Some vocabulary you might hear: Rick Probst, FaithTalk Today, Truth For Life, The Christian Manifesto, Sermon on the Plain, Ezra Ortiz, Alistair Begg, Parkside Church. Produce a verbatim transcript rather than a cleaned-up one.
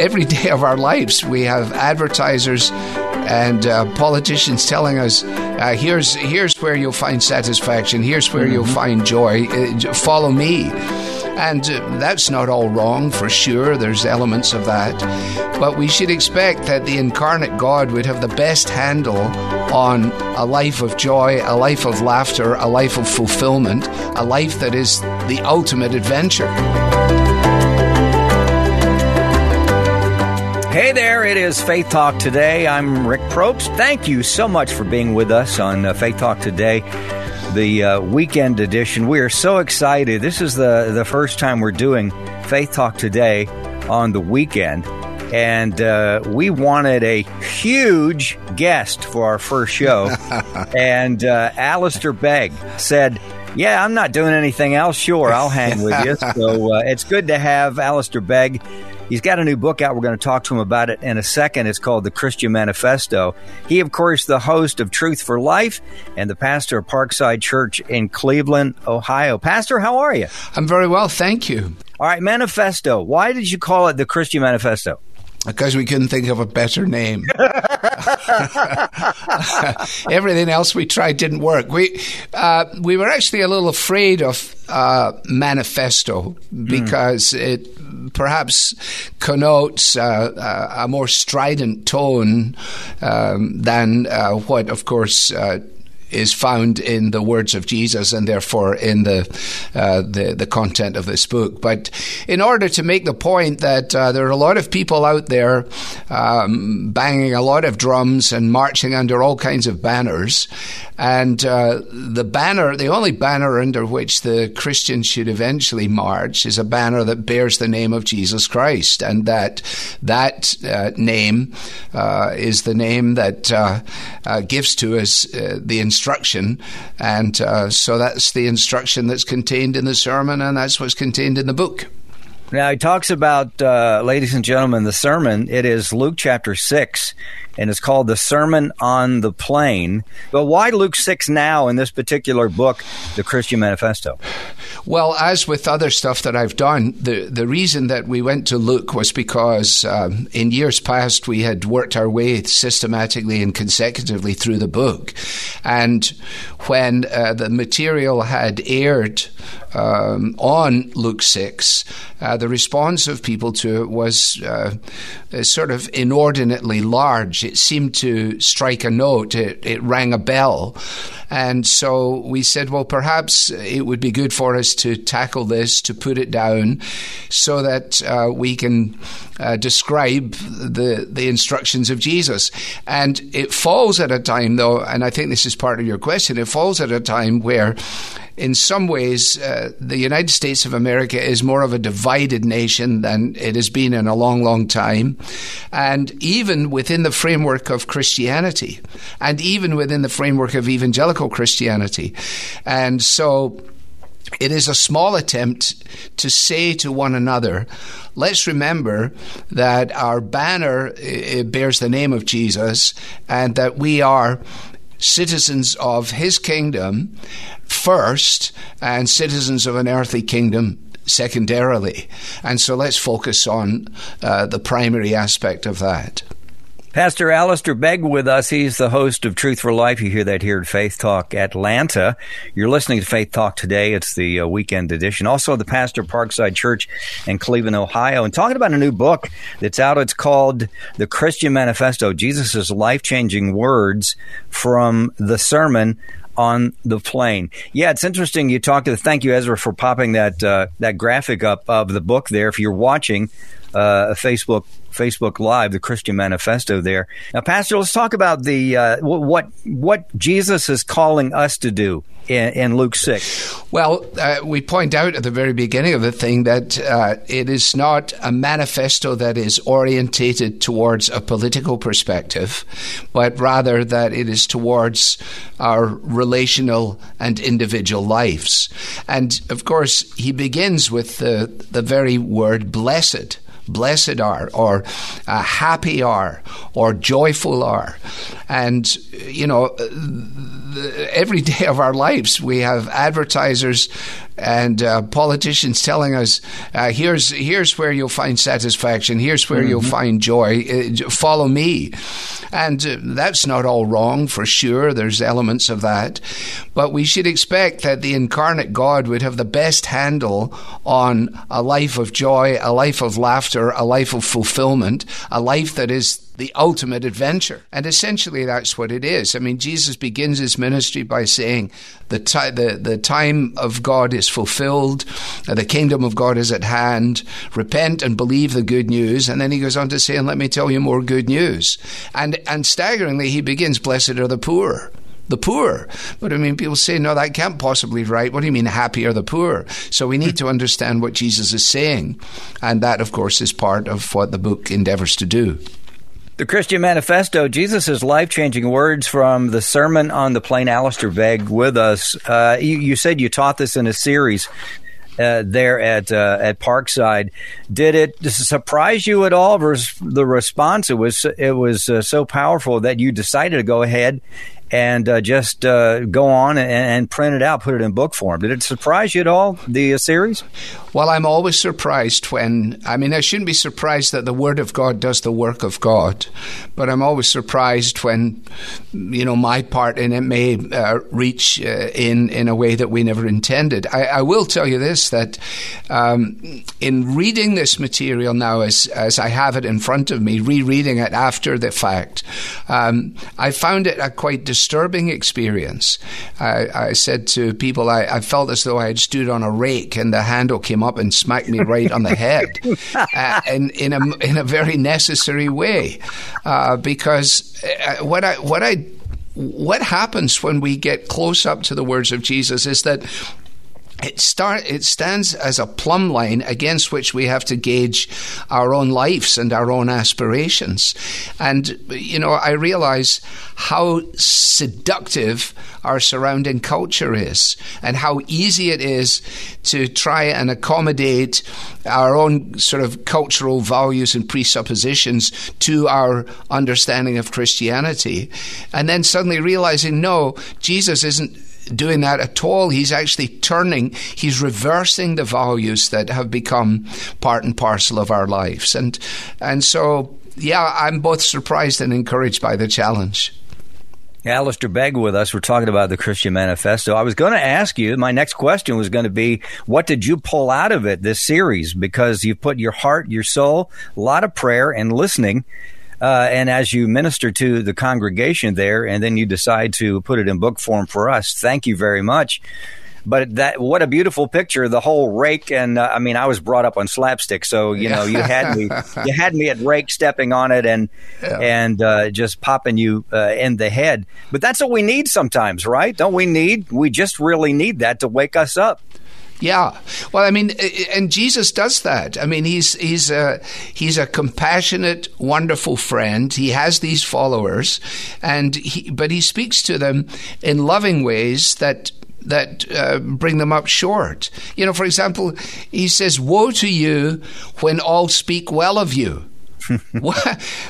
Every day of our lives, we have advertisers and uh, politicians telling us, uh, here's here's where you'll find satisfaction, here's where mm-hmm. you'll find joy, uh, follow me. And uh, that's not all wrong, for sure. There's elements of that. But we should expect that the incarnate God would have the best handle on a life of joy, a life of laughter, a life of fulfillment, a life that is the ultimate adventure. Hey there, it is Faith Talk Today. I'm Rick Probst. Thank you so much for being with us on uh, Faith Talk Today. The uh, weekend edition. We are so excited. This is the, the first time we're doing Faith Talk Today on the weekend. And uh, we wanted a huge guest for our first show. and uh, Alistair Begg said, yeah, I'm not doing anything else. Sure, I'll hang with you. So uh, it's good to have Alistair Begg. He's got a new book out. We're going to talk to him about it in a second. It's called The Christian Manifesto. He, of course, the host of Truth For Life and the pastor of Parkside Church in Cleveland, Ohio. Pastor, how are you? I'm very well, thank you. All right, Manifesto. Why did you call it The Christian Manifesto? Because we couldn't think of a better name. Everything else we tried didn't work. We uh, we were actually a little afraid of uh, manifesto because mm. it perhaps connotes uh, a more strident tone um, than uh, what, of course, uh, is found in the words of Jesus and therefore in the, uh, the the content of this book. But in order to make the point that uh, there are a lot of people out there um, banging a lot of drums and marching under all kinds of banners, and uh, the banner, the only banner under which the Christians should eventually march is a banner that bears the name of Jesus Christ, and that that uh, name uh, is the name that uh, uh, gives to us uh, the instruction instruction and uh, so that's the instruction that's contained in the sermon, and that's what's contained in the book. Now he talks about uh, ladies and gentlemen, the sermon. It is Luke chapter six, and it's called the Sermon on the Plain. But why Luke six now in this particular book, The Christian Manifesto? Well, as with other stuff that I've done, the, the reason that we went to Luke was because um, in years past we had worked our way systematically and consecutively through the book. And when uh, the material had aired um, on Luke six, uh, the response of people to it was uh, sort of inordinately large. It seemed to strike a note. It, it rang a bell. And so we said, well, perhaps it would be good for us to tackle this, to put it down, so that uh, we can uh, describe the the instructions of Jesus. And it falls at a time, though, and I think this is part of your question, it falls at a time where in some ways, uh, the United States of America is more of a divided nation than it has been in a long, long time. And even within the framework of Christianity, and even within the framework of evangelical Christianity. And so it is a small attempt to say to one another, let's remember that our banner it bears the name of Jesus, and that we are citizens of his kingdom first, and citizens of an earthly kingdom secondarily. And so let's focus on uh, the primary aspect of that. Pastor Alistair Begg with us. He's the host of Truth For Life. You hear that here at Faith Talk Atlanta. You're listening to Faith Talk Today. It's the uh, weekend edition. Also, the pastor of Parkside Church in Cleveland, Ohio. And talking about a new book that's out. It's called The Christian Manifesto, Jesus' Life-Changing Words from the Sermon on the Plain. Yeah, it's interesting. You talked to, thank you, Ezra, for popping that, uh, that graphic up of the book there. If you're watching uh, Facebook Facebook Live, the Christian Manifesto there. Now, Pastor, let's talk about the uh, what what Jesus is calling us to do in, in Luke six. Well, uh, we point out at the very beginning of the thing that uh, it is not a manifesto that is orientated towards a political perspective, but rather that it is towards our relational and individual lives. And, of course, he begins with the, the very word blessed. Blessed are, or uh, happy are, or joyful are. And, you know, every day of our lives we have advertisers and uh, politicians telling us, uh, here's here's where you'll find satisfaction, here's where mm-hmm. you'll find joy, uh, follow me. And uh, that's not all wrong, for sure. There's elements of that. But we should expect that the incarnate God would have the best handle on a life of joy, a life of laughter, a life of fulfillment, a life that is the ultimate adventure. And essentially that's what it is. I mean, Jesus begins his ministry by saying the, ti- the, the time of God is fulfilled, the kingdom of God is at hand, repent and believe the good news. And then he goes on to say, and let me tell you more good news. And, and staggeringly, he begins, blessed are the poor. The poor. But I mean, people say, no, that can't possibly be right. What do you mean, happy are the poor? So we need to understand what Jesus is saying. And that, of course, is part of what the book endeavors to do. The Christian Manifesto, Jesus' life-changing words from the Sermon on the Plain. Alistair Begg with us. Uh, you, you said you taught this in a series uh, there at uh, at Parkside. Did it surprise you at all? The response, it was it was uh, so powerful that you decided to go ahead and uh, just uh, go on and, and print it out, put it in book form. Did it surprise you at all, the uh, series? Well, I'm always surprised when, I mean, I shouldn't be surprised that the Word of God does the work of God, but I'm always surprised when, you know, my part in it may uh, reach uh, in, in a way that we never intended. I, I will tell you this, that um, in reading this material now, as, as I have it in front of me, rereading it after the fact, um, I found it a quite disturbing experience. I, I said to people, I, I felt as though I had stood on a rake and the handle came up and smacked me right on the head, uh, in, in a in a very necessary way, uh, because what I what I what happens when we get close up to the words of Jesus is that it start it stands as a plumb line against which we have to gauge our own lives and our own aspirations. And you know, I realize how seductive our surrounding culture is, and how easy it is to try and accommodate our own sort of cultural values and presuppositions to our understanding of Christianity, and then suddenly realizing, no, Jesus isn't doing that at all. He's actually turning, he's reversing the values that have become part and parcel of our lives. And and so, yeah, I'm both surprised and encouraged by the challenge. Alistair Begg with us. We're talking about the Christian Manifesto. I was going to ask you, my next question was going to be, what did you pull out of it, this series? Because you put your heart, your soul, a lot of prayer and listening, Uh, and as you minister to the congregation there, and then you decide to put it in book form for us. Thank you very much. But that, what a beautiful picture, the whole rake. And uh, I mean, I was brought up on slapstick. So, you yeah. know, you had me, you had me at rake stepping on it and, yeah. and uh, just popping you uh, in the head. But that's what we need sometimes, right? Don't we need, we just really need that to wake us up. Yeah. Well, I mean, and Jesus does that. I mean, he's he's a he's a compassionate, wonderful friend. He has these followers, and he, but he speaks to them in loving ways that that uh, bring them up short. You know, for example, he says, "Woe to you when all speak well of you."